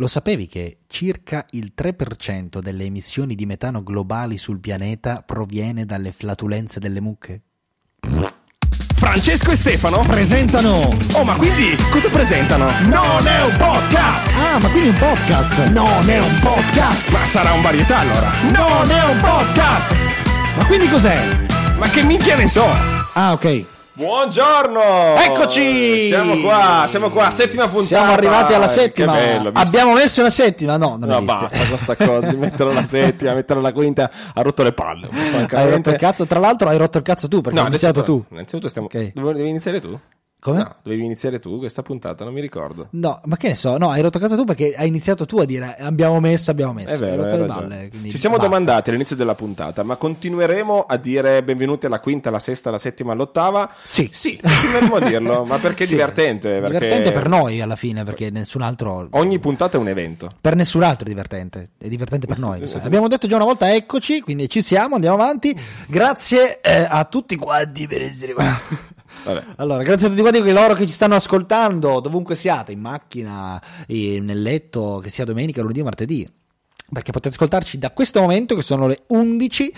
Lo sapevi che circa il 3% delle emissioni di metano globali sul pianeta proviene dalle flatulenze delle mucche? Francesco e Stefano presentano... Oh, ma quindi cosa presentano? Non è un podcast! Ah, ma quindi è un podcast! Non è un podcast! Ma sarà un varietà allora! Non è un podcast! Ma quindi cos'è? Ma che minchia ne so! Ah, ok. Buongiorno! Eccoci! Siamo qua, settima puntata. Siamo arrivati alla settima. Che bello, abbiamo messo la settima? No, non esiste. Basta questa cosa di mettere la settima, mettere la quinta, ha rotto le palle. Hai rotto il cazzo, tra l'altro hai rotto il cazzo tu, perché no, hai iniziato tu. Innanzitutto stiamo... Okay. Devi iniziare tu? Come? No, dovevi iniziare tu questa puntata, non mi ricordo. No, ma che ne so, no, hai rotto cazzo tu perché hai iniziato tu a dire abbiamo messo. È vero, hai rotto le balle, ci siamo domandati all'inizio della puntata, ma continueremo a dire benvenuti alla quinta, alla sesta, alla settima, all'ottava? Sì, continueremo a dirlo, ma perché è divertente. Perché... divertente per noi alla fine, perché nessun altro... Ogni puntata è un evento. Per nessun altro è divertente per noi. Abbiamo detto già una volta eccoci, quindi ci siamo, andiamo avanti. Grazie a tutti quanti per essere qua. Vabbè. Allora, grazie a tutti quanti coloro che ci stanno ascoltando, dovunque siate, in macchina, nel letto, che sia domenica, lunedì o martedì, perché potete ascoltarci da questo momento, che sono le 11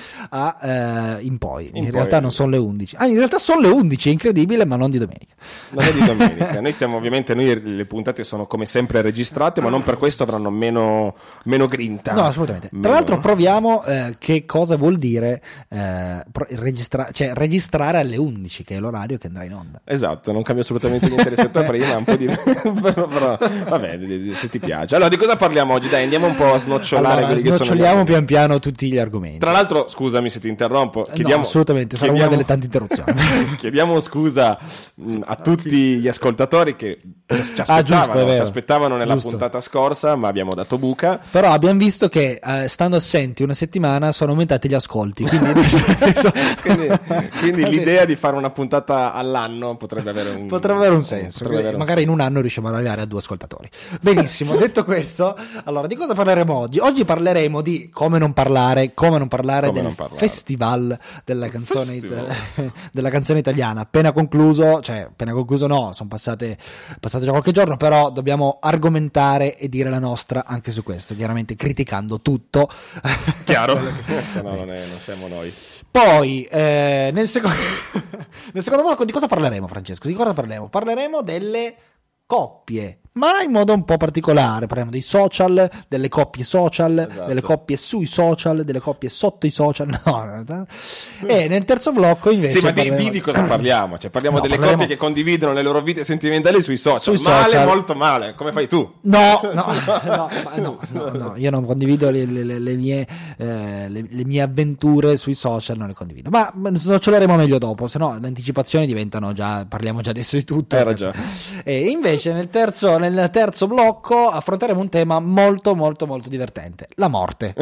in poi. Realtà non sono le 11. Ah, in realtà sono le 11, è incredibile, ma non di domenica. Non è di domenica. Noi stiamo, ovviamente, le puntate sono come sempre registrate, ma non per questo avranno meno grinta. No, assolutamente. Meno. Tra l'altro proviamo che cosa vuol dire registrare alle 11, che è l'orario che andrà in onda. Esatto, non cambia assolutamente niente rispetto a prima, un po' di però va bene, se ti piace. Allora, di cosa parliamo oggi? Dai, andiamo un po' a snocciolare. Allora, snoccioliamo pian piano tutti gli argomenti. Tra l'altro, scusami se ti interrompo, chiediamo, no, assolutamente, sarà una delle tante interruzioni. Chiediamo scusa a tutti gli ascoltatori che ci aspettavano nella puntata scorsa, ma abbiamo dato buca. Però abbiamo visto che stando assenti una settimana sono aumentati gli ascolti, quindi l'idea di fare una puntata all'anno potrebbe avere un senso, magari in un anno riusciamo ad arrivare a 2 ascoltatori. Benissimo. Detto questo, allora di cosa parleremo oggi? Oggi parleremo di come non parlare del festival della canzone italiana appena concluso, è passato già qualche giorno, però dobbiamo argomentare e dire la nostra anche su questo, chiaramente criticando tutto, chiaro. Se no non siamo noi. Poi nel secondo modo di cosa parleremo, Francesco? Di cosa parleremo? Parleremo delle coppie, ma in modo un po' particolare. Parliamo dei social, delle coppie social, esatto, delle coppie sui social, delle coppie sotto i social. No. E nel terzo blocco invece... Sì, ma di cosa parliamo? Cioè, parliamo delle coppie che condividono le loro vite sentimentali sui social. Molto male, come fai tu? No, io non condivido le mie avventure sui social, non le condivido. Ma snoccioleremo meglio dopo, sennò le anticipazioni diventano già... Parliamo già adesso di tutto. E invece nel terzo blocco affronteremo un tema molto molto molto divertente, la morte.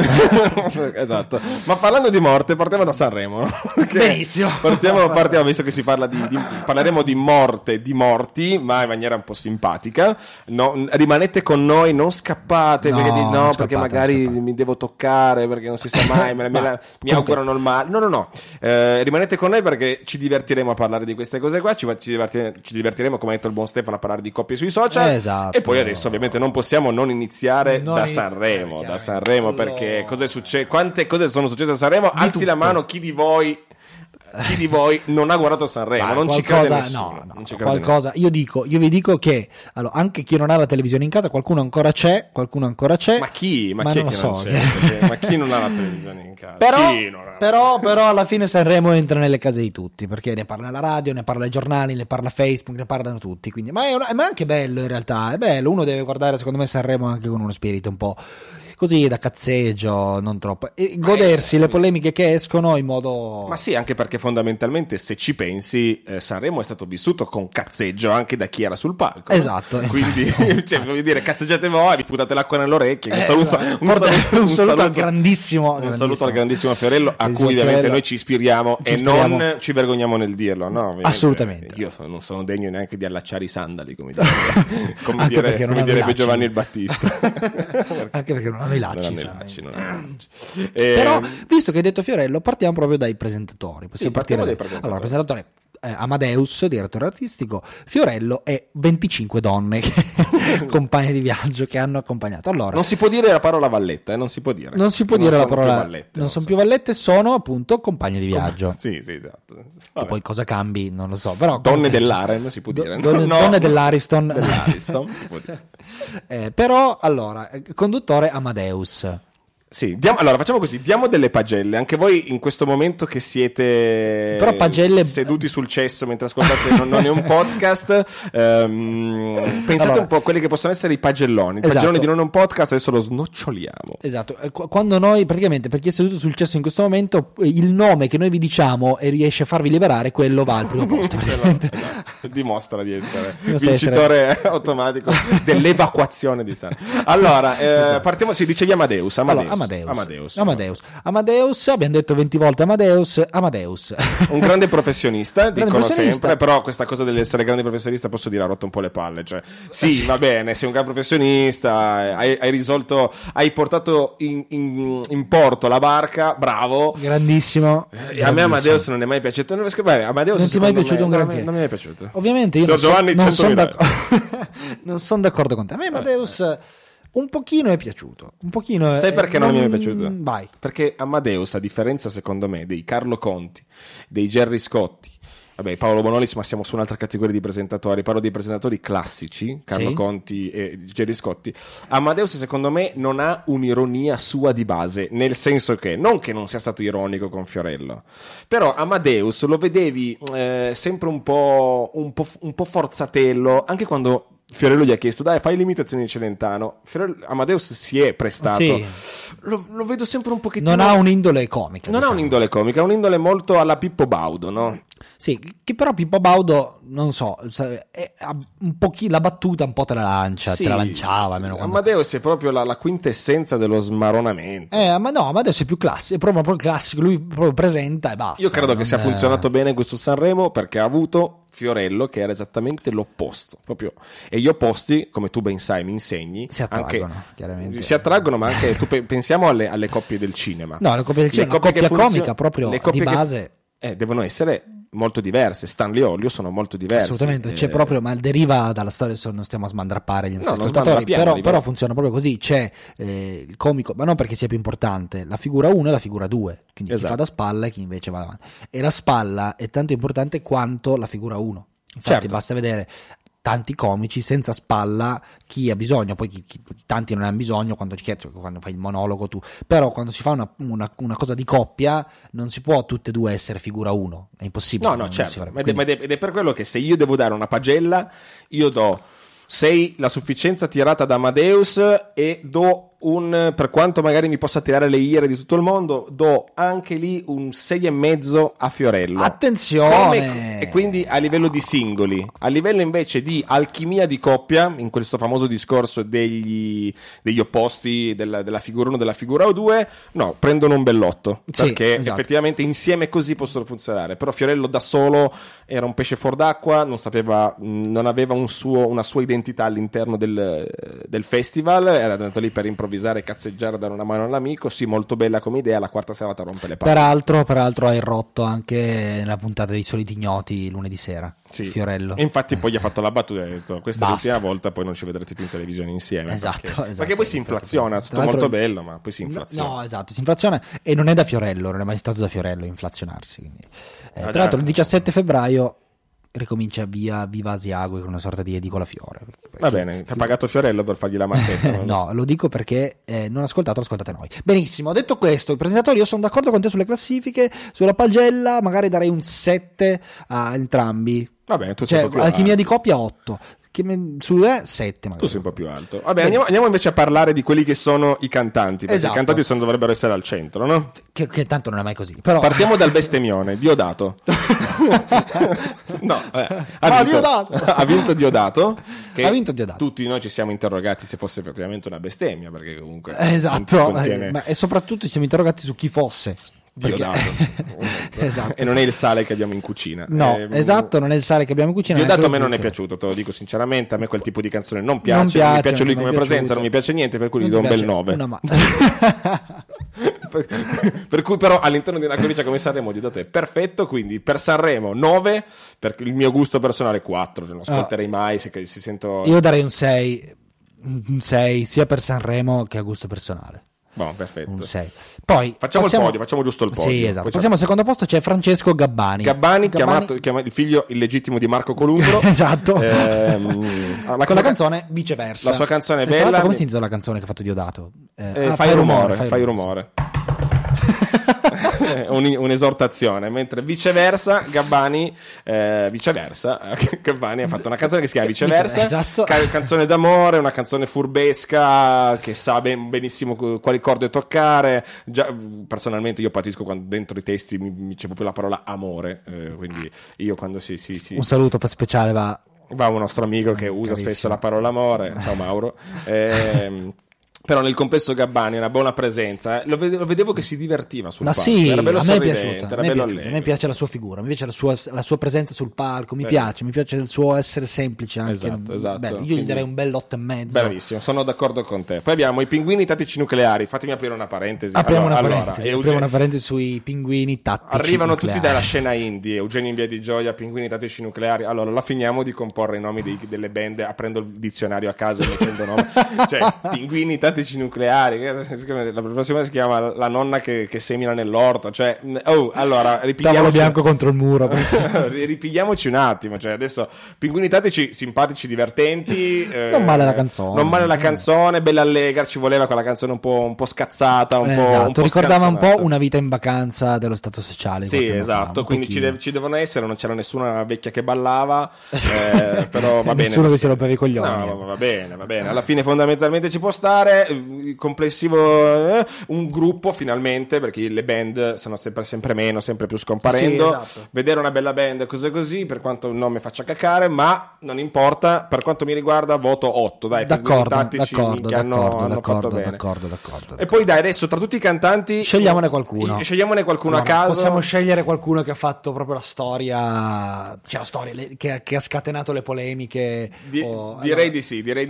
Esatto, ma parlando di morte partiamo da Sanremo, no? Benissimo, partiamo visto che si parla parleremo di morte, di morti, ma in maniera un po' simpatica. No, rimanete con noi, non scappate, perché magari mi devo toccare, perché non si sa mai, mi augurano il male. No, rimanete con noi perché ci divertiremo a parlare di queste cose qua, ci divertiremo, come ha detto il buon Stefano, a parlare di coppie sui social. Esatto. E poi adesso ovviamente non possiamo non iniziare da Sanremo, perché cosa è successo? Quante cose sono successe a Sanremo? Alzi la mano chi di voi non ha guardato Sanremo? Non ci crede nessuno. Io vi dico che allora, anche chi non ha la televisione in casa, qualcuno ancora c'è. Ma chi non c'è? Ma chi non ha la televisione in casa? Però alla fine Sanremo entra nelle case di tutti, perché ne parla la radio, ne parla i giornali, ne parla Facebook, ne parlano tutti, quindi ma è anche bello, in realtà è bello. Uno deve guardare, secondo me, Sanremo anche con uno spirito un po' così da cazzeggio, non troppo, e godersi le polemiche che escono in modo... Ma sì, anche perché fondamentalmente, se ci pensi, Sanremo è stato vissuto con cazzeggio anche da chi era sul palco. Esatto. Quindi, voglio dire, cazzeggiate voi, vi sputate l'acqua nell'orecchia. Un saluto al grandissimo Fiorello, a cui ovviamente noi ci ispiriamo. Non ci vergogniamo nel dirlo. No, assolutamente. Io non sono degno neanche di allacciare i sandali, come direbbe Giovanni il Battista. Anche perché non hanno i lacci. Però, visto che hai detto Fiorello, partiamo proprio dai presentatori. Allora, presentatore Amadeus, direttore artistico, Fiorello e 25 donne compagne di viaggio che hanno accompagnato. Allora, non si può dire la parola valletta, non si può dire. Non si può dire la parola valletta. Non sono più vallette, sono appunto compagne di viaggio. Sì, sì, esatto. Vabbè. Poi cosa cambi? Non lo so, però donne dell'Harem si può dire. Donne dell'Ariston. Dell'Ariston si può dire. Però allora, conduttore Amadeus. Sì, allora facciamo così, diamo delle pagelle. Anche voi in questo momento che siete però pagelle... seduti sul cesso mentre ascoltate Non è un podcast, pensate allora un po' a quelli che possono essere i pagelloni. Il pagellone di Non è un podcast adesso lo snoccioliamo. Esatto, quando noi praticamente, per chi è seduto sul cesso in questo momento, il nome che noi vi diciamo e riesce a farvi liberare, quello va al primo posto. Dimostra di essere vincitore automatico dell'evacuazione di San. Allora, partiamo, si dicevi Amadeus. Amadeus, abbiamo detto 20 volte Amadeus. Un grande professionista, dicono sempre, però questa cosa dell'essere grande professionista posso dire ha rotto un po' le palle, cioè sì, va bene, sei un gran professionista, hai risolto, hai portato in porto la barca, bravo, grandissimo. A me Amadeus non è mai piaciuto, non ti è mai piaciuto un granché. Non mi è mai piaciuto. Ovviamente io non sono d'accordo con te. A me Amadeus un pochino è piaciuto, un pochino. Sai perché non mi è piaciuto? Vai. Perché Amadeus, a differenza secondo me dei Carlo Conti, dei Gerry Scotti, vabbè, Paolo Bonolis, ma siamo su un'altra categoria di presentatori, parlo dei presentatori classici, Carlo Conti e Gerry Scotti, Amadeus secondo me non ha un'ironia sua di base, nel senso che non sia stato ironico con Fiorello, però Amadeus lo vedevi sempre un po' forzatello, anche quando Fiorello gli ha chiesto, dai, fai l'imitazione di Celentano. Amadeus si è prestato. Sì. Lo vedo sempre un pochettino. Non ha un'indole comica. Non ha un'indole comica, ha un'indole molto alla Pippo Baudo, no? Sì, che però Pippo Baudo, non so, un pochino la battuta un po' te la lancia, sì, te la lanciava. Almeno Amadeus è proprio la quintessenza dello smaronamento. Ma no, Amadeus è più classico, è proprio classico, lui proprio presenta e basta. Io credo che sia funzionato bene questo Sanremo perché ha avuto Fiorello che era esattamente l'opposto, proprio, e gli opposti, come tu ben sai, mi insegni, si attraggono, anche, chiaramente si attraggono, ma anche tu pensiamo alle coppie del cinema, no, le coppie del cinema, coppia comica proprio di base, devono essere molto diverse. Stanlio e Ollio sono molto diversi, assolutamente, c'è proprio, ma deriva dalla storia, non stiamo a smandrappare gli ascoltatori, però funziona proprio così, c'è il comico, ma non perché sia più importante, la figura 1 e la figura 2, quindi chi fa da spalla e chi invece va davanti, e la spalla è tanto importante quanto la figura 1, infatti basta vedere tanti comici senza spalla, chi ha bisogno, poi tanti non hanno bisogno quando fai il monologo tu, però quando si fa una cosa di coppia non si può tutte e due essere figura 1, è impossibile. No, certo, ed è per quello che se io devo dare una pagella io do 6 la sufficienza tirata da Amadeus e do per quanto magari mi possa tirare le ire di tutto il mondo, do anche lì un 6,5 a Fiorello. Attenzione! E quindi a livello di singoli, a livello invece di alchimia di coppia, in questo famoso discorso degli opposti, della figura 1 e della figura 2, no, prendono un bell'otto, perché effettivamente insieme così possono funzionare, però Fiorello da solo era un pesce fuor d'acqua, non aveva una sua identità all'interno del festival, era andato lì per improvvisare, cazzeggiare, dare una mano all'amico, sì, molto bella come idea, la quarta serata rompe le palle. Peraltro hai rotto anche nella puntata dei Soliti Ignoti lunedì sera, sì, Fiorello. E infatti poi gli ha fatto la battuta e ha detto, questa è l'ultima volta, poi non ci vedrete più in televisione insieme. Esatto. Perché poi si inflaziona, tutto molto bello, ma poi si inflaziona. No, esatto, si inflaziona e non è da Fiorello, non è mai stato da Fiorello inflazionarsi. Tra l'altro il 17 febbraio ricomincia Viva Asiago con una sorta di edicola fiore. Va bene, ti ha pagato Fiorello per fargli la marchetta. No, lo dico perché non ascoltato, lo ascoltate noi. Benissimo, detto questo, i presentatori, io sono d'accordo con te sulle classifiche, sulla pagella magari darei un 7 a entrambi. Va bene, tu sei proprio alchimia di coppia 8. Che su 7 magari. Tu sei un po' più alto. Vabbè, andiamo invece a parlare di quelli che sono i cantanti, perché i cantanti dovrebbero essere al centro, no? Che tanto non è mai così, però. Partiamo dal bestemmione, Diodato. Ha vinto Diodato. Tutti noi ci siamo interrogati se fosse effettivamente una bestemmia, perché comunque contiene... ma e soprattutto ci siamo interrogati su chi fosse Diodato, e non è il sale che abbiamo in cucina. No, non è il sale che abbiamo in cucina. Diodato a me non è piaciuto, te lo dico sinceramente, a me quel tipo di canzone non piace, non mi piace lui come presenza, non mi piace niente, per cui gli do un bel 9. per cui però all'interno di una cornice come Sanremo Diodato è perfetto, quindi per Sanremo 9, per il mio gusto personale 4, non ascolterei mai se sento... Io darei un 6, sia per Sanremo che a gusto personale. No, perfetto. Un 6. Poi passiamo... il podio, facciamo giusto il podio. Sì, esatto. Passiamo al secondo posto, c'è Francesco Gabbani. Chiamato il figlio illegittimo di Marco Columbro. Esatto. Con la canzone Viceversa. La sua canzone è bella. Come si intitola la canzone che ha fatto Diodato? Fai rumore. Un'esortazione, mentre Viceversa Gabbani ha fatto una canzone che si chiama Viceversa, esatto. Canzone d'amore, una canzone furbesca che sa benissimo quali corde toccare. Già, personalmente io patisco quando dentro i testi c'è proprio la parola amore, quindi io quando si un saluto speciale va un nostro amico che usa spesso la parola amore, ciao Mauro. Però nel complesso Gabbani è una buona presenza, lo vedevo che si divertiva sul palco. Sì, era bello, a me è piaciuta, a me piace la sua figura, mi piace la sua presenza sul palco, mi piace il suo essere semplice anche. Esatto. Bello. Io gli darei un bel 8,5. Bravissimo, sono d'accordo con te. Poi abbiamo i Pinguini Tattici Nucleari, fatemi aprire una parentesi. Apriamo una parentesi sui Pinguini Tattici Arrivano nucleari. Tutti dalla scena indie, Eugenio in Via di Gioia, Pinguini Tattici Nucleari. Allora la finiamo di comporre i nomi delle band aprendo il dizionario a caso e mettendo nomi. Cioè Pinguini Tattici Nucleari, la prossima si chiama La nonna che semina nell'orto, cioè allora tavolo bianco contro il muro. Ripigliamoci un attimo, cioè adesso Pinguini Tattici simpatici, divertenti, non male la canzone, bella allegra, ci voleva quella canzone un po' scazzata, un po' ricordava un po' Una vita in vacanza dello Stato Sociale. Sì, esatto, quindi ci devono essere, non c'era nessuna vecchia che ballava, però va bene. Nessuno che si rompeva i coglioni. No, va bene, alla fine fondamentalmente ci può stare. Complessivo, un gruppo finalmente, perché le band sono sempre meno, sempre più scomparendo. Sì, esatto. Vedere una bella band così, per quanto il nome faccia cacare, ma non importa. Per quanto mi riguarda voto 8, dai, d'accordo. E poi dai, adesso tra tutti i cantanti scegliamone qualcuno a caso. Possiamo scegliere qualcuno che ha fatto proprio la storia, che ha scatenato le polemiche. Direi di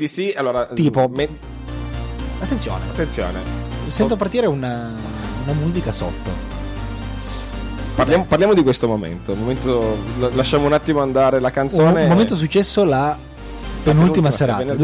sì. Allora, tipo Attenzione. Sento partire una musica sotto. Parliamo di questo momento. Lasciamo un attimo andare la canzone. Un momento successo la penultima serata. Le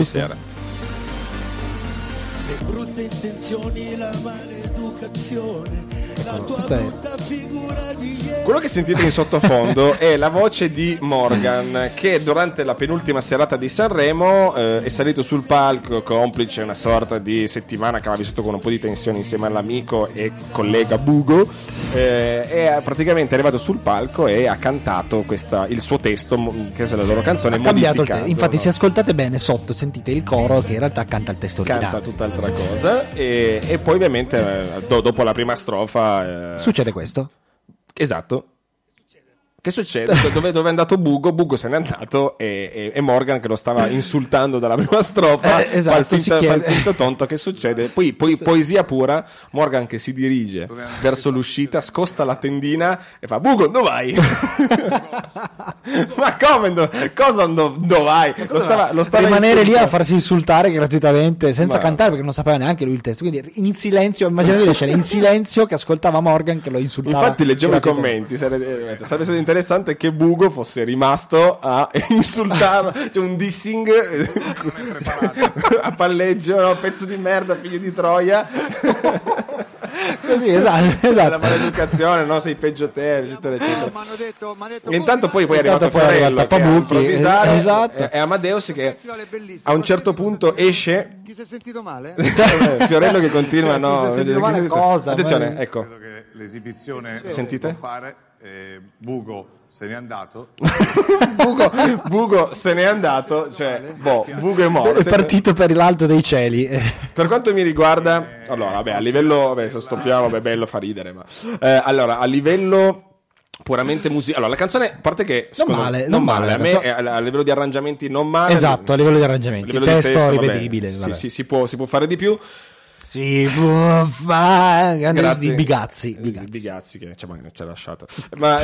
brutte intenzioni, la maleducazione, la tua brutta figura di ieri. Quello che sentite in sottofondo è la voce di Morgan, che durante la penultima serata di Sanremo è salito sul palco complice una sorta di settimana che aveva vissuto con un po' di tensione insieme all'amico e collega Bugo, è praticamente arrivato sul palco e ha cantato il suo testo, che è la loro canzone, modificato. Infatti, no? Se ascoltate bene sotto sentite il coro che in realtà canta il testo originale. Canta tutt'altra cosa e poi ovviamente dopo la prima strofa succede questo. Esatto. Che succede? Dove è andato Bugo se n'è andato e Morgan, che lo stava insultando dalla prima strofa, esatto, fa il finto tonto. Che succede? Poi poesia pura, Morgan che si dirige verso l'uscita, scosta la tendina e fa: Bugo, dove vai? Ma come? Dove vai? Lo stava rimanere lì a farsi insultare gratuitamente senza cantare, perché non sapeva neanche lui il testo, quindi in silenzio, immaginate di essere in silenzio che ascoltava Morgan che lo insultava. Infatti leggevo i commenti, sarebbe stato interessante che Bugo fosse rimasto a insultarlo, cioè un dissing a palleggio, no? Pezzo di merda, figlio di troia. Così, esatto. La maleducazione, no? Sei peggio te, eccetera. M'hanno detto, intanto poi è arrivato Fiorello che ha improvvisato, esatto. E Amadeus che a un certo punto esce. Chi si è sentito male? Fiorello che continua, no? Chi si è sentito male cosa? Attenzione, ecco. Credo che l'esibizione sentite? Bugo se n'è andato. Bugo se n'è andato, cioè Bugo è morto, è partito per l'alto dei cieli. Per quanto mi riguarda, allora vabbè, a livello bello, fa ridere, ma allora a livello puramente musicale, allora la canzone, a parte che non male, a livello di arrangiamenti non male, esatto, a livello di arrangiamenti, il testo rivedibile, sì, si può fare di più. si può fare. Grazie. Di Bigazzi che ci ha lasciato. Ma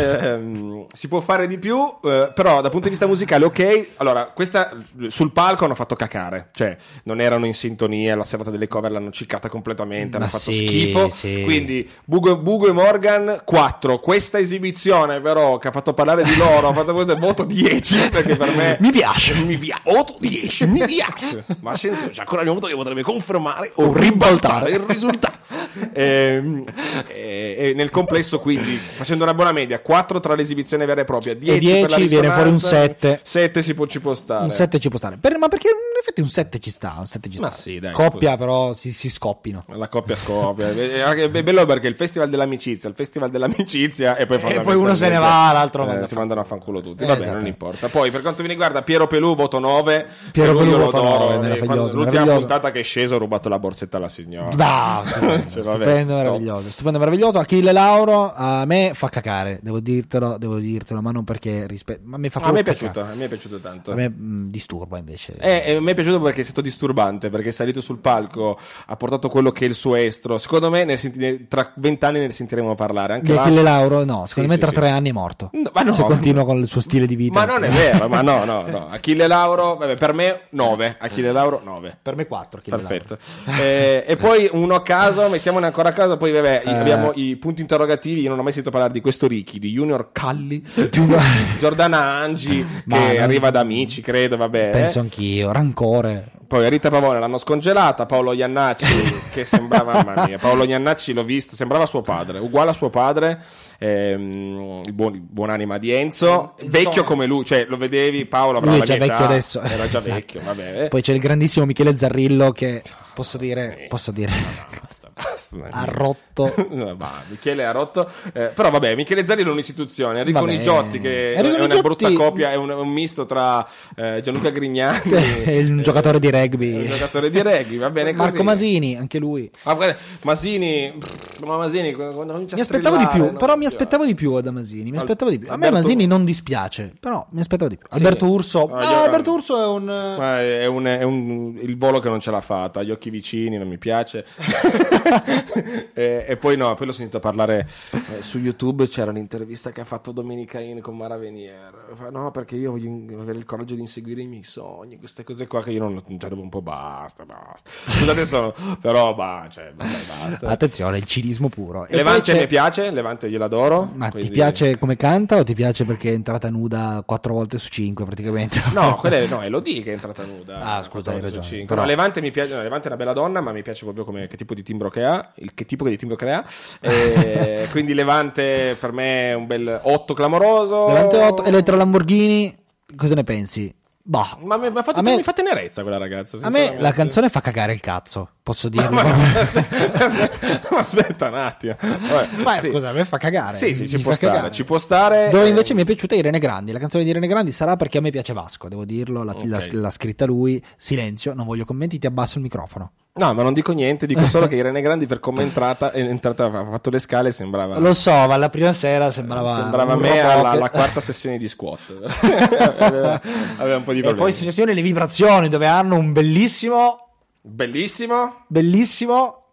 si può fare di più, però dal punto di vista musicale, ok. Allora, questa sul palco hanno fatto cacare, cioè non erano in sintonia, la serata delle cover l'hanno ciccata completamente, hanno fatto schifo. Sì. Quindi Bugo e Morgan 4. Questa esibizione però che ha fatto parlare di loro, ha fatto questo voto 10, perché per me mi piace. Ma senza, c'è ancora il mio voto che potrebbe confermare o ribaltare il risultato. Nel complesso, quindi, facendo una buona media, 4 tra l'esibizione vera e propria, 10 per la risonanza, viene fuori un 7. 7 ci può stare. Un 7 ci può stare. Ma perché in effetti un 7 ci sta, un 7 ci sta. Ma sì, dai, coppia poi... però si scoppino. La coppia scoppia. È bello perché il festival dell'amicizia, e poi uno se ne va, l'altro si mandano a fanculo tutti. Vabbè, esatto. Non importa. Poi per quanto mi riguarda Piero Pelù voto 9. Piero Pelù voto 9, l'ultima puntata che è sceso ho rubato la borsetta alla signora. No, cioè, stupendo, meraviglioso. Stupendo, meraviglioso. Achille Lauro a me fa cacare, devo dirtelo, ma non perché ma mi fa proprio a me è piaciuto tanto. A me disturba invece. A me è piaciuto perché è stato disturbante, perché è salito sul palco, ha portato quello che è il suo estro. Secondo me tra 20 anni ne sentiremo parlare. Anche Achille Lauro, no, secondo me tra 3 anni è morto. No, ma no, se continua con il suo stile di vita. Ma non è vero, ma no. Achille Lauro, vabbè, per me 9. Achille Lauro 9. Per me 4. Achille Perfetto. Lauro. E poi uno a caso, mettiamone ancora a caso, poi vabbè, abbiamo i punti interrogativi. Io non ho mai sentito parlare di questo Ricky, di Junior Calli, Giordana Angi, che arriva da Amici, credo, vabbè. Penso anch'io, rancore. Poi Rita Pavone l'hanno scongelata, Paolo Iannacci che sembrava, mamma mia, Paolo Iannacci l'ho visto, sembrava suo padre, uguale a suo padre, il buon'anima di Enzo, vecchio come lui, cioè lo vedevi, Paolo avrà la mia età, vecchio adesso. Era già esatto. Vecchio, vabbè. Poi c'è il grandissimo Michele Zarrillo che posso dire no, ha rotto. Michele ha rotto, però vabbè, Michele Zarrillo è un'istituzione. Enrico Nigiotti che è una brutta copia, è un misto tra Gianluca Grignani e un giocatore di rugby. Un giocatore di rugby, va bene così. Marco Masini, anche lui. Masini mi aspettavo di più, però mi aspettavo di più da Masini, a me Masini non dispiace, però mi aspettavo di più. Sì. Alberto Urso. Alberto Urso è un il volo che non ce l'ha fatta, gli occhi vicini, non mi piace. Poi l'ho sentito parlare su YouTube, c'era un'intervista che ha fatto Domenica In con Mara Venier. No, perché io voglio avere il coraggio di inseguire i miei sogni, queste cose qua che io non c'avevo un po'. Basta. Scusate, sono però basta. Attenzione, il cinismo puro. Levante mi piace, Levante io l'adoro. Ma quindi... ti piace come canta o ti piace perché è entrata nuda 4 volte su 5 praticamente? No, è Elodie che è entrata nuda. Ah, scusa, hai ragione. Però... Levante mi piace, Levante è una bella donna, ma mi piace proprio come che tipo di timbro che ha, quindi Levante per me è un bel 8 clamoroso. Levante 8. Elettra Lamborghini, cosa ne pensi? Bah, mi fa tenerezza quella ragazza. A me la canzone fa cagare il cazzo, posso dirlo. Aspetta un attimo. Vabbè, sì. Scusa, a me fa cagare. Sì, ci può stare. Dove invece mi è piaciuta Irene Grandi, la canzone di Irene Grandi, sarà perché a me piace Vasco, devo dirlo, l'ha scritta lui. Silenzio, non voglio commenti, ti abbasso il microfono. No, ma non dico niente, dico solo che Irene Grandi per come è entrata, ha fatto le scale, sembrava... Lo so, ma la prima sera sembrava me alla quarta sessione di squat. aveva un po' di problemi. E poi, signori, le vibrazioni, dove hanno un bellissimo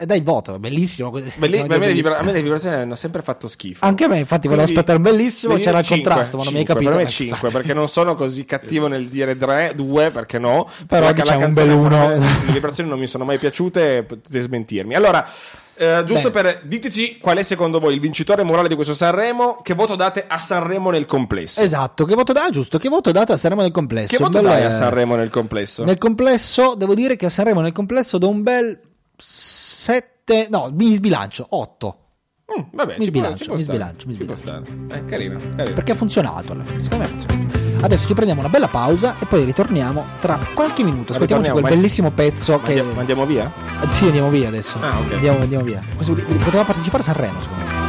e dai voto, a me le vibrazioni hanno sempre fatto schifo, anche a me, infatti. Quindi, volevo aspettare un bellissimo, c'era il contrasto, ma non mi hai capito. Per me è 5 perché non sono così cattivo nel dire 2 perché no, però diciamo un bel 1. Le vibrazioni non mi sono mai piaciute, potete smentirmi. Allora giusto per diteci qual è secondo voi il vincitore morale di questo Sanremo, che voto date a Sanremo nel complesso? Esatto, che voto date a Sanremo nel complesso? Che voto dai a Sanremo nel complesso? Nel complesso devo dire che a Sanremo nel complesso do un bel 7, no, mi sbilancio, 8. Vabbè, mi sbilancio. Carino. Perché ha funzionato alla fine, secondo me ha funzionato. Adesso ci prendiamo una bella pausa e poi ritorniamo tra qualche minuto. Ascoltiamoci quel bellissimo pezzo. Ma andiamo via? Sì, andiamo via adesso. Ah, ok. Andiamo via. Poteva partecipare a Sanremo, secondo me.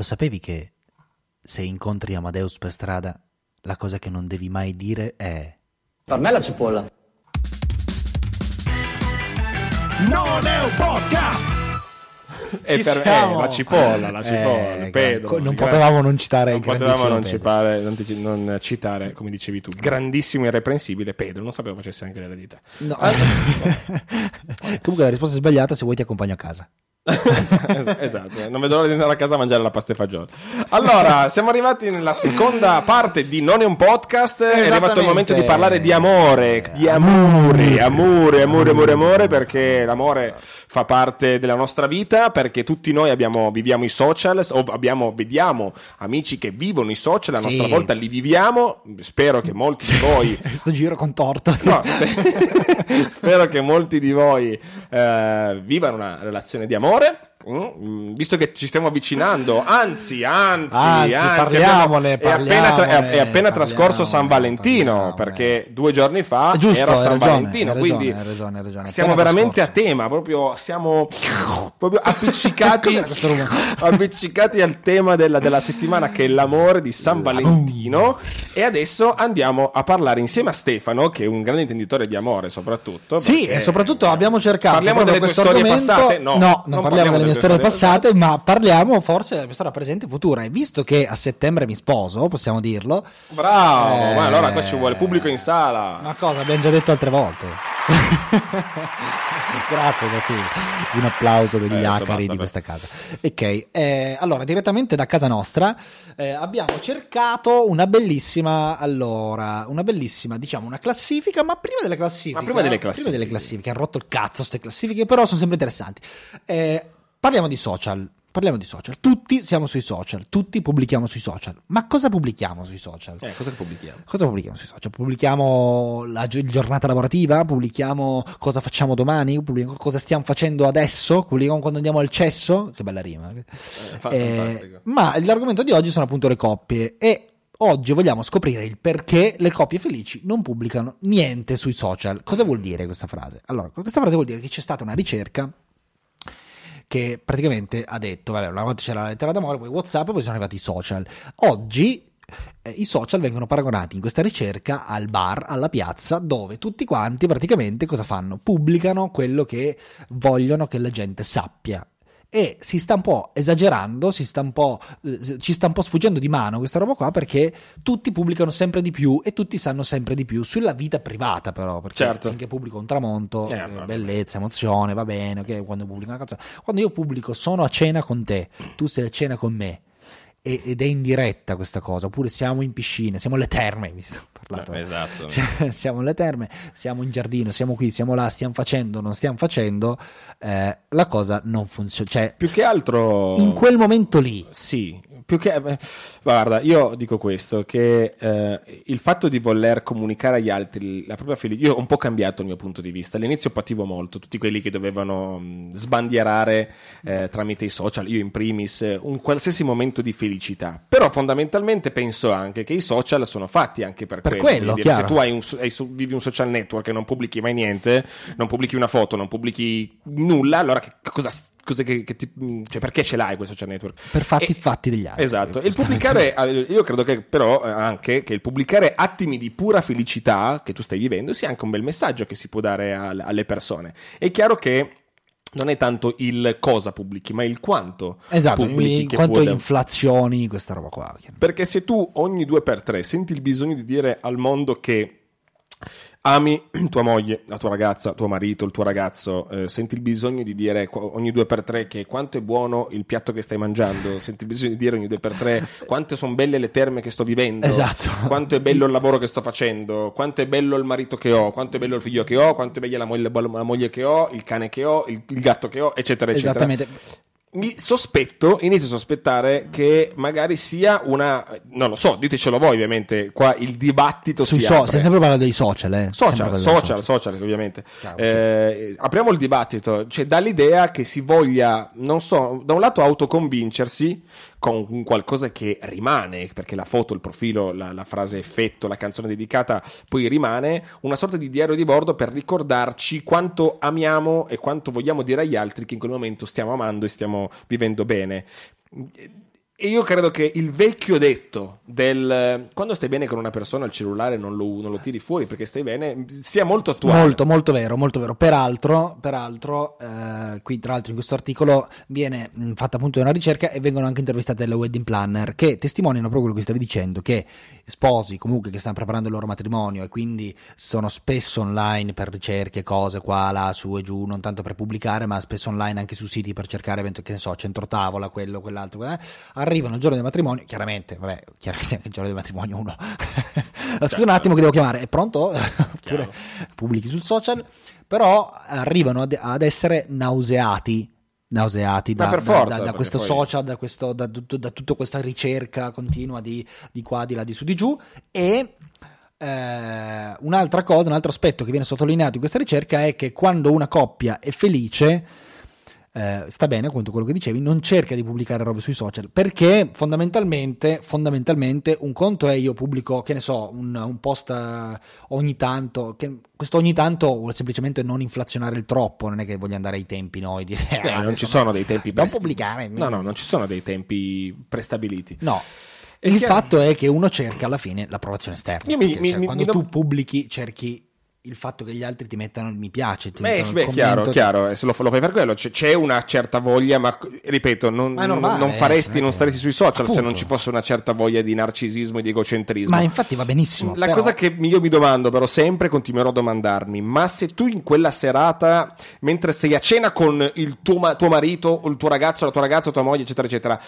Lo sapevi che se incontri Amadeus per strada, la cosa che non devi mai dire è... Per me la cipolla. Non è un podcast! E per me la cipolla, pedo. Non potevamo non citare il grandissimo non citare, come dicevi tu, grandissimo irreprensibile pedo. Non sapevo facesse anche l'eredità. No. Comunque la risposta è sbagliata, se vuoi ti accompagno a casa. Esatto, non vedo l'ora di andare a casa a mangiare la pasta e fagioli. Allora, siamo arrivati nella seconda parte di Non è un podcast. È arrivato il momento di parlare di amore. Di amore, perché l'amore fa parte della nostra vita, perché tutti noi viviamo i social, o vediamo amici che vivono i social, a nostra volta li viviamo. Spero che molti di voi sto giro contorto, no, spero che molti di voi vivano una relazione di amore. Visto che ci stiamo avvicinando, anzi, è appena trascorso San Valentino, perché 2 giorni fa era San Valentino, quindi siamo veramente a tema, proprio siamo appiccicati appiccicati al tema della settimana, che è l'amore di San Valentino. E adesso andiamo a parlare insieme a Stefano, che è un grande intenditore di amore, soprattutto e soprattutto abbiamo cercato, parliamo delle tue storie passate, non parliamo delle mie storie passate, ma parliamo forse della mia storia presente e futura. E visto che a settembre mi sposo, possiamo dirlo. Bravo, ma allora qua ci vuole pubblico in sala. Ma cosa, abbiamo già detto altre volte. grazie. Un applauso degli acari di questa casa. Ok, allora direttamente da casa nostra abbiamo cercato una bellissima, diciamo, una classifica, ma prima delle classifiche, hanno rotto il cazzo ste classifiche, però sono sempre interessanti. Parliamo di social. Tutti siamo sui social, tutti pubblichiamo sui social. Ma cosa pubblichiamo sui social? Cosa pubblichiamo sui social? Pubblichiamo la giornata lavorativa, pubblichiamo cosa facciamo domani, pubblichiamo cosa stiamo facendo adesso, pubblichiamo quando andiamo al cesso. Che bella rima. Ma l'argomento di oggi sono appunto le coppie, e oggi vogliamo scoprire il perché le coppie felici non pubblicano niente sui social. Cosa vuol dire questa frase? Allora, questa frase vuol dire che c'è stata una ricerca che praticamente ha detto, vabbè, una volta c'era la lettera d'amore, poi WhatsApp, poi sono arrivati i social. Oggi i social vengono paragonati in questa ricerca al bar, alla piazza, dove tutti quanti praticamente cosa fanno? Pubblicano quello che vogliono che la gente sappia. E si sta un po' esagerando, ci sta un po' sfuggendo di mano questa roba qua, perché tutti pubblicano sempre di più e tutti sanno sempre di più sulla vita privata, però, perché finché pubblico un tramonto, bellezza, emozione, va bene, okay, quando pubblico una canzone, quando io pubblico sono a cena con te, tu sei a cena con me, ed è in diretta questa cosa, oppure siamo in piscina, siamo alle terme, mi sono parlato. Esatto. Siamo alle terme, siamo in giardino, siamo qui, siamo là, stiamo facendo, non stiamo facendo, la cosa non funziona, cioè, più che altro in quel momento lì. Sì, più che guarda, io dico questo, che il fatto di voler comunicare agli altri la propria io ho un po' cambiato il mio punto di vista. All'inizio pativo molto tutti quelli che dovevano sbandierare tramite i social, io in primis, un qualsiasi momento di felicità. Però fondamentalmente penso anche che i social sono fatti anche per quello. Dire, se tu vivi un social network e non pubblichi mai niente, non pubblichi una foto, non pubblichi nulla, allora perché ce l'hai questo social network? Per fatti degli altri. Esatto. Il pubblicare, io credo che però anche che il pubblicare attimi di pura felicità che tu stai vivendo sia anche un bel messaggio che si può dare alle persone. È chiaro che non è tanto il cosa pubblichi, ma il quanto. Esatto, pubblichi, che quanto inflazioni questa roba qua. Perché se tu ogni 2x3 senti il bisogno di dire al mondo che ami tua moglie, la tua ragazza, tuo marito, il tuo ragazzo, senti il bisogno di dire ogni 2x3 che quanto è buono il piatto che stai mangiando, senti il bisogno di dire ogni 2x3 quante sono belle le terme che sto vivendo, esatto, quanto è bello il lavoro che sto facendo, quanto è bello il marito che ho, quanto è bello il figlio che ho, quanto è bella la moglie che ho, il cane che ho, il gatto che ho, eccetera, eccetera. Esattamente. Inizio a sospettare che magari sia una... non lo so, ditecelo voi ovviamente, qua il dibattito si sempre parla dei social, social ovviamente. Ciao. Apriamo il dibattito, cioè dà l'idea che si voglia, non so, da un lato autoconvincersi con qualcosa che rimane, perché la foto, il profilo, la frase effetto, la canzone dedicata poi rimane, una sorta di diario di bordo per ricordarci quanto amiamo e quanto vogliamo dire agli altri che in quel momento stiamo amando e stiamo vivendo bene. E io credo che il vecchio detto del quando stai bene con una persona il cellulare non lo tiri fuori perché stai bene sia molto attuale. Molto vero. Peraltro, qui tra l'altro in questo articolo viene fatta appunto una ricerca e vengono anche intervistate delle wedding planner che testimoniano proprio quello che stavi dicendo, che sposi comunque che stanno preparando il loro matrimonio e quindi sono spesso online per ricerche, cose qua, là, su e giù, non tanto per pubblicare ma spesso online anche su siti per cercare evento, che ne so, centro tavola, quello, quell'altro, arrivano il giorno del matrimonio, chiaramente anche il giorno del matrimonio uno scusa un attimo che devo chiamare, è pronto? Oppure pubblichi sul social, però arrivano ad essere nauseati da questo poi... social, da tutta questa ricerca continua di qua, di là, di su, di giù. E un'altra cosa, un altro aspetto che viene sottolineato in questa ricerca è che quando una coppia è felice, sta bene, appunto quello che dicevi, non cerca di pubblicare robe sui social, perché fondamentalmente un conto è io pubblico, che ne so, un post ogni tanto, che questo ogni tanto vuol semplicemente non inflazionare il troppo, non è che voglio andare ai tempi noi di non ci sono dei tempi da pubblicare, no non ci sono dei tempi prestabiliti, no. E il fatto è che uno cerca alla fine l'approvazione esterna, pubblichi cerchi il fatto che gli altri ti mettano il mi piace, chiaro, se lo fai per quello c'è una certa voglia, ma ripeto, non staresti sui social, appunto, se non ci fosse una certa voglia di narcisismo e di egocentrismo. Ma infatti va benissimo. La cosa che io mi domando, però sempre continuerò a domandarmi, ma se tu in quella serata, mentre sei a cena con il tuo marito o il tuo ragazzo, la tua ragazza, tua moglie, eccetera eccetera,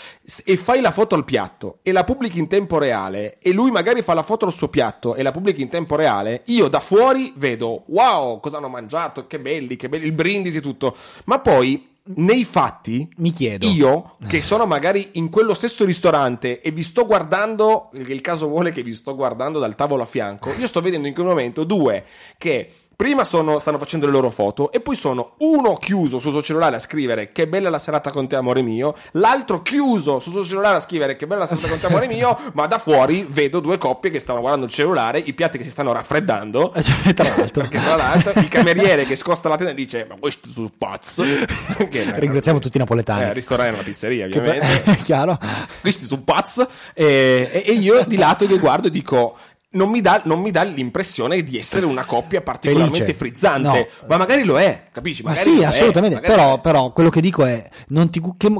e fai la foto al piatto e la pubblichi in tempo reale, e lui magari fa la foto al suo piatto e la pubblichi in tempo reale, io da fuori vedo, wow, cosa hanno mangiato, che belli, il brindisi e tutto, ma poi nei fatti mi chiedo, io che sono magari in quello stesso ristorante e vi sto guardando, il caso vuole che vi sto guardando dal tavolo a fianco, io sto vedendo in quel momento due che prima stanno facendo le loro foto e poi sono uno chiuso sul suo cellulare a scrivere che bella la serata con te amore mio, l'altro chiuso sul suo cellulare a scrivere che bella la serata con te amore mio, ma da fuori vedo due coppie che stanno guardando il cellulare, i piatti che si stanno raffreddando, perché tra l'altro il cameriere che scosta la tenda e dice ma questo è un pazzo, ringraziamo tutti i napoletani, ristorante, una pizzeria ovviamente, chiaro, questo è un pazzo, e io di lato che guardo e dico non mi dà l'impressione di essere una coppia particolarmente frizzante, no. Ma magari lo è, capisci? Magari ma sì, assolutamente, però quello che dico è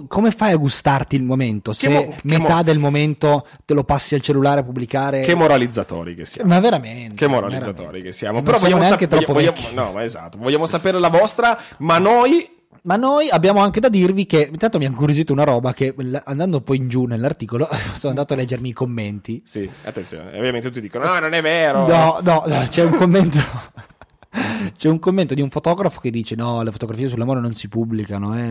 come fai a gustarti il momento se metà del momento te lo passi al cellulare a pubblicare? Che moralizzatori che siamo. Ma veramente. Che moralizzatori veramente. Che siamo. Però vogliamo sapere no, ma esatto, vogliamo sapere la vostra, ma noi abbiamo anche da dirvi che intanto mi ha incuriosito una roba che andando poi in giù nell'articolo sono andato a leggermi i commenti. Sì, attenzione, ovviamente tutti dicono no, non è vero. No, c'è un commento di un fotografo che dice no, le fotografie sull'amore non si pubblicano, è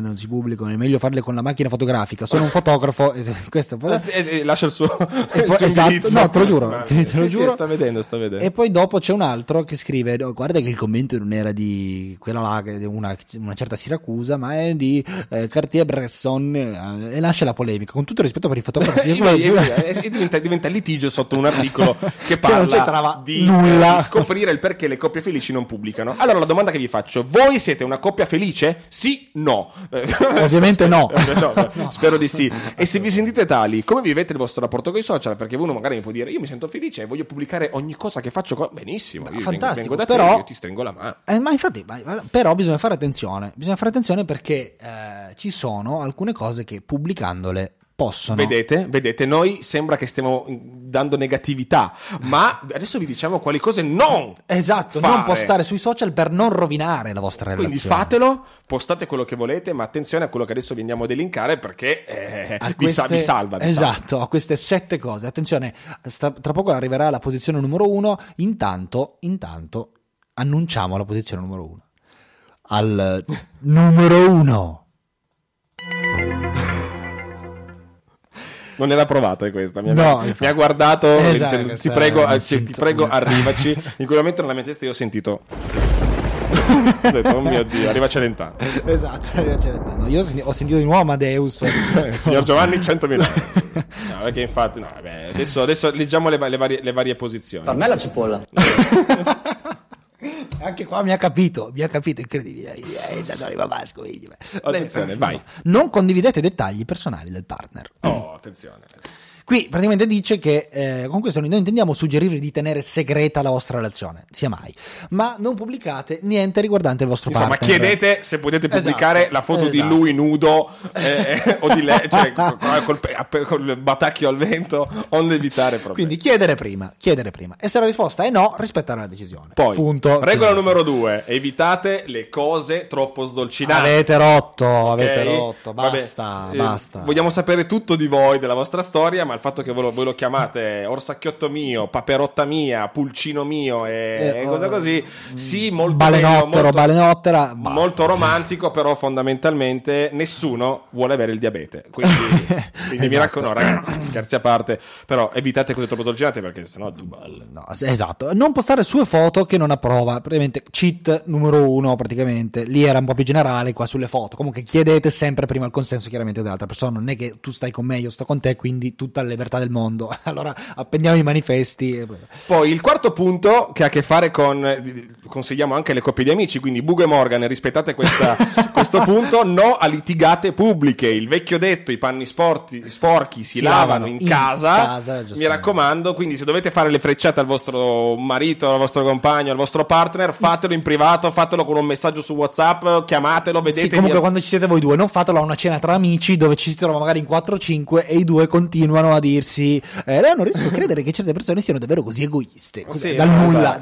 meglio farle con la macchina fotografica, sono un fotografo questo lascia il suo esatto, no, te lo giuro. Sta vedendo. E poi dopo c'è un altro che scrive no, guarda che il commento non era di quella là, una certa Siracusa, ma è di Cartier-Bresson, e lascia la polemica con tutto il rispetto per i fotografi diventa litigio sotto un articolo che parla di scoprire il perché le coppie felici non pubblicano. Allora la domanda che vi faccio, voi siete una coppia felice? Sì? No? Ovviamente no. Spero di sì. E se vi sentite tali, come vivete il vostro rapporto con i social? Perché uno magari mi può dire io mi sento felice e voglio pubblicare ogni cosa che faccio benissimo, io fantastico, vengo da te, però io ti stringo la mano, ma infatti però bisogna fare attenzione perché ci sono alcune cose che pubblicandole possono. Vedete, noi sembra che stiamo dando negatività, ma adesso vi diciamo quali cose non fare. Non postare sui social per non rovinare la vostra relazione. Quindi fatelo, postate quello che volete, ma attenzione a quello che adesso vi andiamo a delincare perché vi salva. A queste 7 cose. Attenzione, tra poco arriverà la posizione numero 1, intanto annunciamo la posizione numero 1. Al numero 1. Non era provata questa, mi ha guardato dicendo, ti prego arrivaci. In quel momento nella mia testa io ho sentito ho detto, oh mio Dio, arriva Celentano. Esatto, arriva Celentano. Io ho sentito di nuovo Amadeus. Signor Giovanni, 100.000. No, perché infatti, no, vabbè, adesso leggiamo le varie posizioni. Per me la cipolla. Anche qua mi ha capito, incredibile. Da arriva Vasco. Attenzione, vai. Non condividete dettagli personali del partner. Oh, attenzione. Qui praticamente dice che con questo noi intendiamo suggerirvi di tenere segreta la vostra relazione, sia mai, ma non pubblicate niente riguardante il vostro partner. Insomma, chiedete se potete pubblicare la foto di lui nudo o di lei, cioè col batacchio al vento, onde evitare problemi. Quindi chiedere prima. E se la risposta è no, rispettare la decisione. Poi, punto. Regola numero 2, evitate le cose troppo sdolcinate. Avete rotto, basta. Vogliamo sapere tutto di voi, della vostra storia, ma il fatto che voi lo chiamate orsacchiotto mio, paperotta mia, pulcino mio e cosa così, sì, molto balenottera, basta, molto romantico, sì. Però fondamentalmente nessuno vuole avere il diabete, quindi, quindi esatto. Mi raccomando, ragazzi, scherzi a parte, però evitate cose troppo dolcinate perché sennò no, esatto, non postare sue foto che non approva, praticamente cheat numero 1, praticamente lì era un po' più generale, qua sulle foto comunque chiedete sempre prima il consenso chiaramente dell'altra persona, non è che tu stai con me, io sto con te, quindi tutta la libertà del mondo, allora appendiamo i manifesti e... Poi il quarto punto che ha a che fare con, consigliamo anche le coppie di amici, quindi Bugo e Morgan, rispettate questo punto, no a litigate pubbliche, il vecchio detto, i panni sporchi si lavano in casa, mi raccomando, quindi se dovete fare le frecciate al vostro marito, al vostro compagno, al vostro partner, fatelo in privato, fatelo con un messaggio su WhatsApp, chiamatelo, vedete, sì, comunque quando ci siete voi due, non fatelo a una cena tra amici dove ci si trova magari in 4-5 e i due continuano a dirsi non riesco a credere che certe persone siano davvero così egoiste, sì, dal nulla,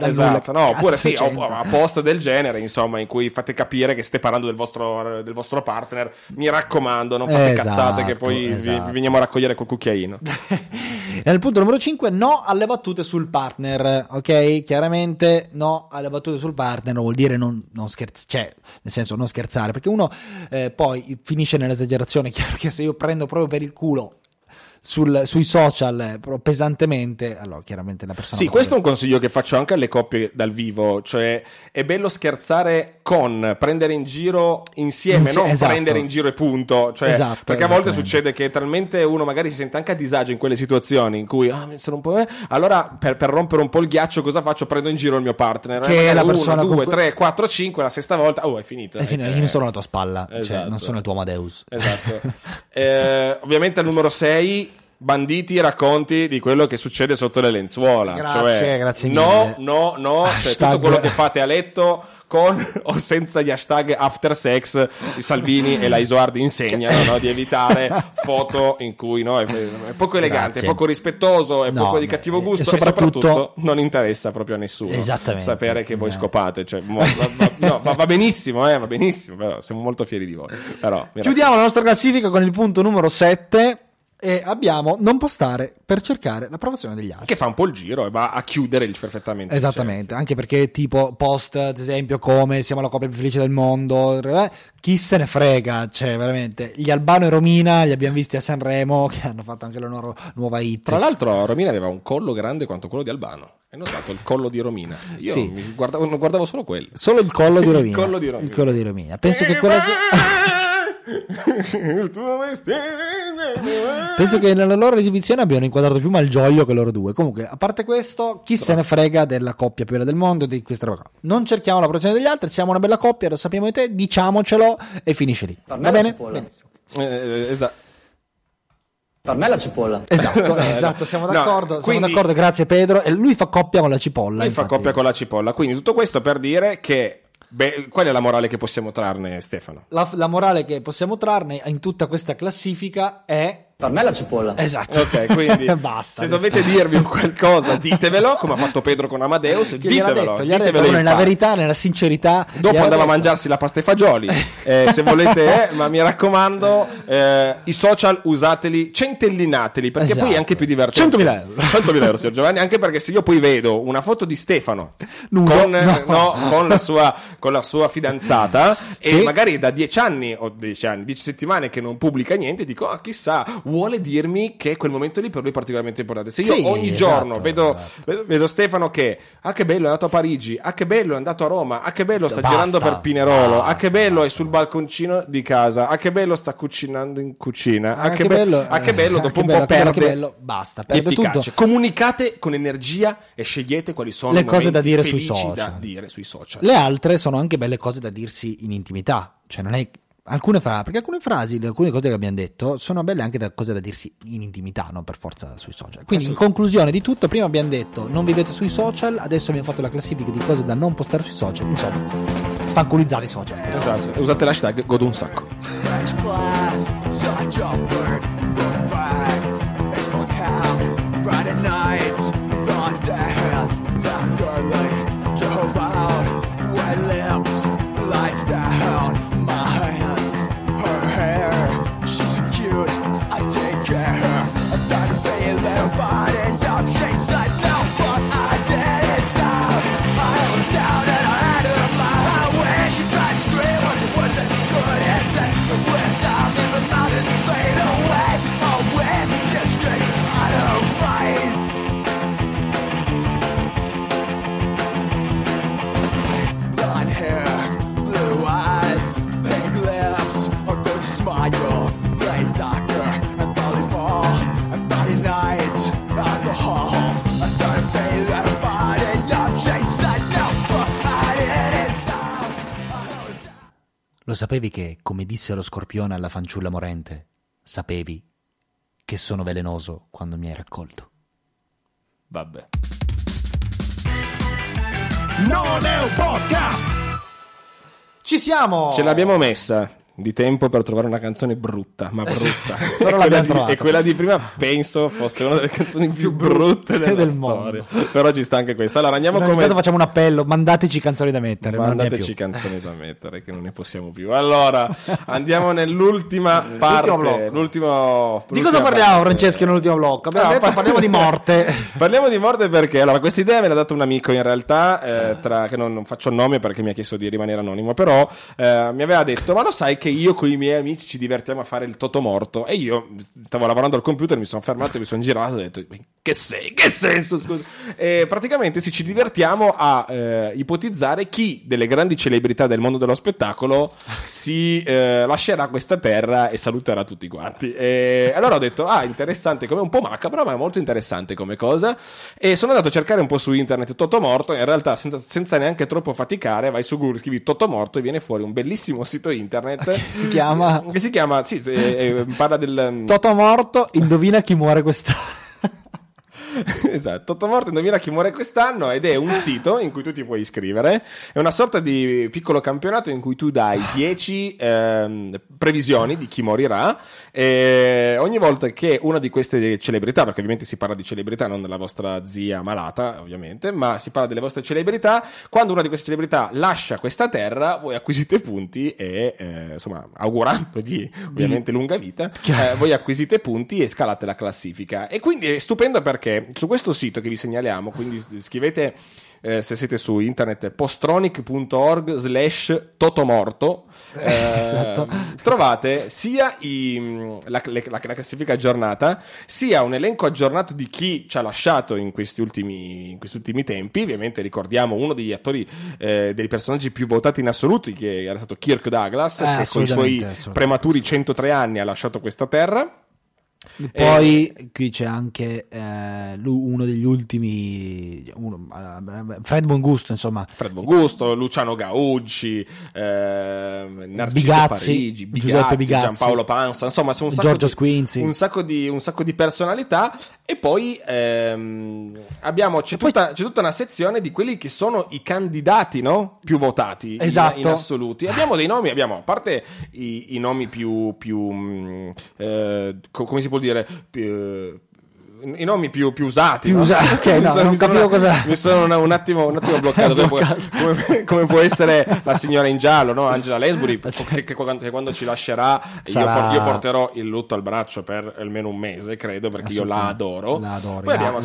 oppure sì, a post del genere, insomma, in cui fate capire che state parlando del vostro partner, mi raccomando, non fate cazzate che poi vi veniamo a raccogliere col cucchiaino. E al punto numero 5, no alle battute sul partner, ok? Chiaramente no alle battute sul partner, vuol dire non scherzare, cioè nel senso non scherzare, perché uno poi finisce nell'esagerazione, chiaro che se io prendo proprio per il culo sui social pesantemente, allora chiaramente la persona questo è un consiglio che faccio anche alle coppie dal vivo, cioè è bello scherzare con, prendere in giro insieme, prendere in giro e punto, cioè, perché a volte succede che talmente uno magari si sente anche a disagio in quelle situazioni in cui sono un po', allora per rompere un po' il ghiaccio cosa faccio? Prendo in giro il mio partner, che è la persona 1, 2, 3, 4, 5, la sesta volta è finita, io non sono la tua spalla, cioè, non sono il tuo Amadeus, ovviamente al numero 6, banditi i racconti di quello che succede sotto le lenzuola. Grazie mille. No, cioè, tutto quello che fate a letto con o senza gli hashtag after sex, Salvini e la Isoard insegnano di evitare foto in cui è poco elegante, è poco rispettoso, è poco di cattivo gusto, e soprattutto non interessa proprio a nessuno sapere che voi scopate, cioè, va benissimo, va benissimo, però siamo molto fieri di voi. Però, chiudiamo la nostra classifica con il punto numero 7, e abbiamo non postare per cercare l'approvazione degli altri, che fa un po' il giro e va a chiudere perfettamente, esattamente, anche perché tipo post ad esempio come siamo la coppia più felice del mondo, chi se ne frega, cioè veramente gli Albano e Romina li abbiamo visti a Sanremo, che hanno fatto anche la loro nuova hit, tra l'altro Romina aveva un collo grande quanto quello di Albano, hai notato il collo di Romina? Io guardavo solo quello, solo il collo di Romina. il collo di Romina penso che quella il tuo mestiere. Penso che nella loro esibizione abbiano inquadrato più Malgioglio che loro due. Comunque, a parte questo, chi se ne frega della coppia più bella del mondo, di questa roba qua. Non cerchiamo l'approvazione degli altri, siamo una bella coppia, lo sappiamo di te, diciamocelo e finisce lì. Va bene? Esatto. Per me la cipolla. Esatto, siamo d'accordo, quindi, siamo d'accordo, grazie Pedro. E lui fa coppia con la cipolla. Quindi tutto questo per dire che qual è la morale che possiamo trarne, Stefano? La morale che possiamo trarne in tutta questa classifica è... Per me la cipolla. Esatto. Ok, quindi basta. Se dovete dirvi qualcosa, ditevelo, come ha fatto Pedro con Amadeus, ditevelo nella verità, nella sincerità. Dopo andava a mangiarsi la pasta e fagioli. Se volete, ma mi raccomando, i social usateli, centellinateli, perché poi è anche più divertente. 100.000 euro. 100.000 euro, signor Giovanni, anche perché se io poi vedo una foto di Stefano con la sua fidanzata e magari è da 10 settimane che non pubblica niente, dico, chissà, vuole dirmi che quel momento lì per lui è particolarmente importante. Se io ogni giorno vedo Stefano che che bello è andato a Parigi, che bello è andato a Roma, che bello sta girando per Pinerolo, che bello è sul balconcino di casa, che bello sta cucinando in cucina, che bello dopo un po' perde efficacia. Comunicate con energia e scegliete quali sono le cose da dire sui social. Le altre sono anche belle cose da dirsi in intimità, cioè non è alcune frasi, perché alcune frasi, alcune cose che abbiamo detto sono belle anche da cose da dirsi in intimità, non per forza sui social. Quindi in conclusione di tutto, prima abbiamo detto non vivete sui social, adesso abbiamo fatto la classifica di cose da non postare sui social. Insomma, sfanculizzate i social. Esatto, usate l'hashtag godo un sacco. Lo sapevi che, come disse lo scorpione alla fanciulla morente, sapevi che sono velenoso quando mi hai raccolto? Vabbè. Non è un podcast! Ci siamo! Ce l'abbiamo messa di tempo per trovare una canzone brutta, ma brutta. Però quella di prima penso fosse una delle canzoni più brutte del mondo. Però ci sta anche questa. Allora andiamo come... Adesso facciamo un appello, mandateci canzoni da mettere. Mandateci canzoni da mettere, che non ne possiamo più. Allora, andiamo nell'ultima parte. L'ultimo di cosa parliamo, Francesco, nell'ultimo blocco? Parliamo di morte. Parliamo di morte perché? Allora, questa idea me l'ha dato un amico in realtà, che non faccio nome perché mi ha chiesto di rimanere anonimo, però mi aveva detto, ma lo sai che io con i miei amici ci divertiamo a fare il Totomorto? E io stavo lavorando al computer, mi sono fermato, mi sono girato e ho detto che senso, scusa. E praticamente ci divertiamo a ipotizzare chi delle grandi celebrità del mondo dello spettacolo si lascerà questa terra e saluterà tutti quanti. E allora ho detto interessante, come un po' macabro, ma è molto interessante come cosa, e sono andato a cercare un po' su internet Totomorto. In realtà senza neanche troppo faticare, vai su Google, scrivi Totomorto e viene fuori un bellissimo sito internet che si chiama sì, parla del Totomorto, indovina chi muore quest'anno. Esatto, Totomorto, indovina chi muore quest'anno, ed è un sito in cui tu ti puoi iscrivere. È una sorta di piccolo campionato in cui tu dai 10 previsioni di chi morirà, e ogni volta che una di queste celebrità, perché ovviamente si parla di celebrità, non della vostra zia malata ovviamente, ma si parla delle vostre celebrità, quando una di queste celebrità lascia questa terra voi acquisite punti e insomma, augurandogli ovviamente lunga vita, voi acquisite punti e scalate la classifica. E quindi è stupendo perché su questo sito che vi segnaliamo, quindi scrivete se siete su internet postronic.org/totomorto, esatto, trovate sia la classifica aggiornata, sia un elenco aggiornato di chi ci ha lasciato in questi ultimi tempi. Ovviamente ricordiamo uno degli attori, dei personaggi più votati in assoluto, che era stato Kirk Douglas, che con i suoi prematuri 103 anni ha lasciato questa terra. Poi qui c'è anche uno degli ultimi, Fred Bongusto, insomma, Luciano Gaucci, Narciso Bigazzi, Giuseppe Bigazzi, Gianpaolo Panza, insomma sono un sacco di personalità. E poi c'è tutta una sezione di quelli che sono i candidati, no? Più votati, esatto, in assoluti. Abbiamo dei nomi, a parte i nomi più come si può dire, i nomi più usati, no? Okay, no, non capivo cosa. Mi sono un attimo bloccato. Come può essere la signora in giallo, no? Angela Lansbury, che quando ci lascerà io porterò il lutto al braccio per almeno un mese, credo, perché io la adoro. Poi abbiamo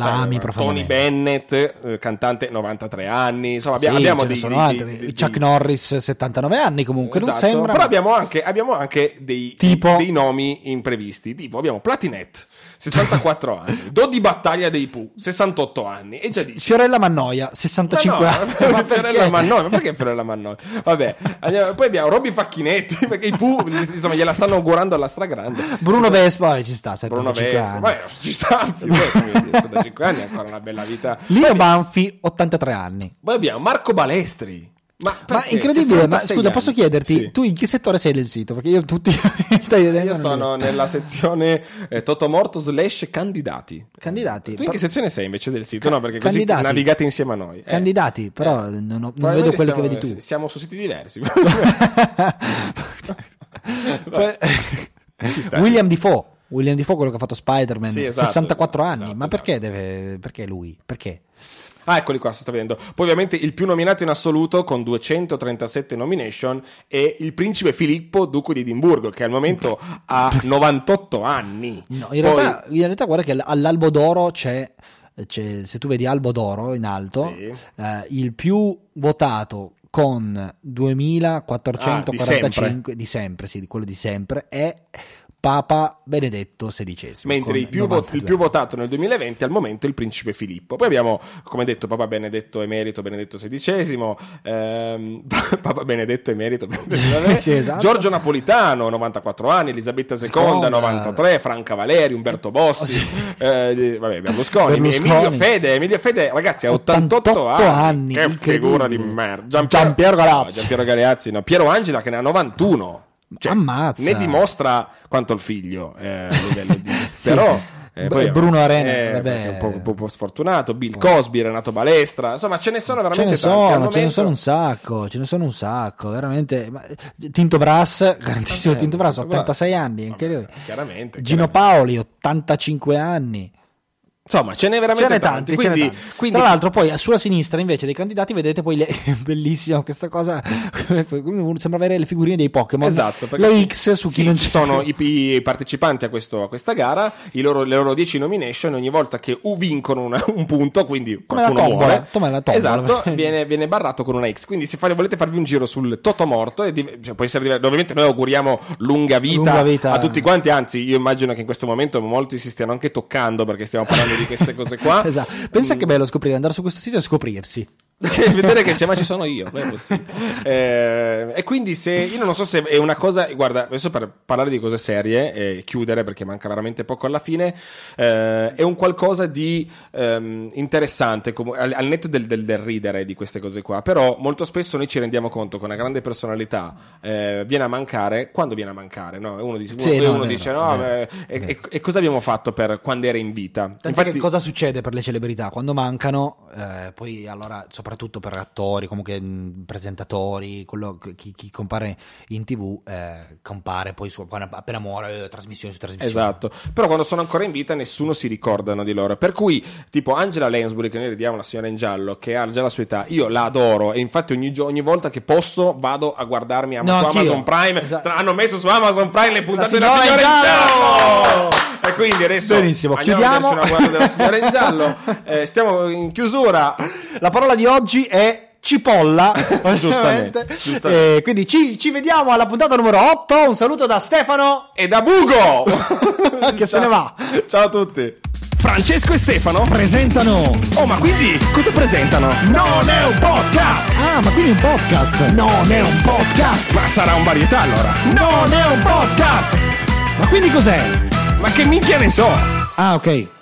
Tony Bennett, cantante, 93 anni. Insomma, abbiamo Chuck Norris, 79 anni. Comunque, esatto, non sembra. Però abbiamo anche dei nomi imprevisti. Tipo abbiamo Platinette, 64 anni. Dodi Battaglia dei Pooh, 68 anni, e già dici Fiorella Mannoia, 65 anni. Ma perché Fiorella Mannoia? Vabbè, poi abbiamo Roby Facchinetti, perché i Pooh insomma gliela stanno augurando alla stragrande. Bruno Vespa, ci sta, 75 anni. Vabbè, ci sta, 75 anni, ancora una bella vita. Lino Banfi, 83 anni. Poi abbiamo Marco Balestri, Ma incredibile, ma scusa, posso chiederti, sì, tu in che settore sei del sito? Perché io tutti stai vedendo. Io sono nella sezione Totomorto /candidati. Candidati. Tu in che sezione sei invece del sito? No, perché così navigate insieme a noi. Candidati, però non vedo quello che vedi tu. Siamo su siti diversi. William Dafoe, quello che ha fatto Spider-Man, sì, esatto, 64 anni, esatto, ma perché esatto. Perché lui? Perché? Ah, eccoli qua, sto vedendo. Poi ovviamente il più nominato in assoluto con 237 nomination è il principe Filippo, duca di Edimburgo, che al momento ha 98 anni. No, in realtà guarda che all'Albo d'Oro c'è se tu vedi Albo d'Oro in alto, sì, il più votato con 2445 di sempre è Papa Benedetto XVI, mentre il più votato nel 2020 al momento è il principe Filippo. Poi abbiamo, come detto, Papa Benedetto Emerito Benedetto XVI, Papa Benedetto Emerito Benedetto sì, esatto. Giorgio Napolitano 94 anni, Elisabetta II 93, Franca Valeri, Umberto Bossi, Berlusconi. Emilio Fede ragazzi ha 88 anni, che figura di merda. Gian Piero Galeazzi, no, Piero Angela che ne ha 91. Cioè, ammazza, ne dimostra quanto il figlio a livello di... sì. Però poi, Bruno Arena vabbè. È un po' sfortunato. Bill Cosby, Renato Balestra, insomma ce ne sono veramente tanti, ce ne sono un sacco veramente. Ma, Tinto Brass, grandissimo, Tinto Brass 86 anni, anche lui. Chiaramente Gino Paoli 85 anni. Insomma, ce n'è veramente tanti. Tra l'altro poi sulla sinistra invece dei candidati vedete poi bellissima questa cosa, sembra avere le figurine dei Pokémon. Esatto, perché la X su chi non ci sono i partecipanti a questa gara, le loro 10 nomination, ogni volta che vincono un punto, quindi qualcuno muore. Esatto, viene barrato con una X. Quindi se volete farvi un giro sul Totomorto, cioè, può essere diverso. Ovviamente noi auguriamo lunga vita a tutti quanti, anzi io immagino che in questo momento molti si stiano anche toccando perché stiamo parlando di queste cose qua. Esatto. Pensa che bello scoprire, andare su questo sito e scoprirsi. Vedere che c'è, ma ci sono io. Beh, e quindi se io non so se è una cosa, guarda, adesso per parlare di cose serie e chiudere perché manca veramente poco alla fine, è un qualcosa di interessante al netto del ridere di queste cose qua, però molto spesso noi ci rendiamo conto che una grande personalità viene a mancare quando viene a mancare, no? E cosa abbiamo fatto per quando era in vita? Infatti che cosa succede per le celebrità quando mancano, poi allora soprattutto per attori, comunque presentatori, chi compare in TV compare poi appena muore, trasmissione su trasmissione. Esatto, però quando sono ancora in vita nessuno si ricordano di loro, per cui tipo Angela Lansbury, che noi vediamo, la signora in giallo che ha già la sua età, io la adoro e infatti ogni volta che posso vado a guardarmi su Amazon Prime. Esatto. Hanno messo su Amazon Prime le puntate della signora in giallo e quindi adesso benissimo, chiudiamo una guarda della signora in giallo. Stiamo in chiusura, la parola di oggi è cipolla. giustamente. Quindi ci vediamo alla puntata numero 8. Un saluto da Stefano e da Bugo che se ne va. Ciao a tutti. Francesco e Stefano presentano... Oh, ma quindi cosa presentano? Non è un podcast. Ah, ma quindi è un podcast. Non è un podcast. Ma sarà un varietà allora. Non è un podcast. Ma quindi cos'è? Ma che minchia ne so. Ah, ok.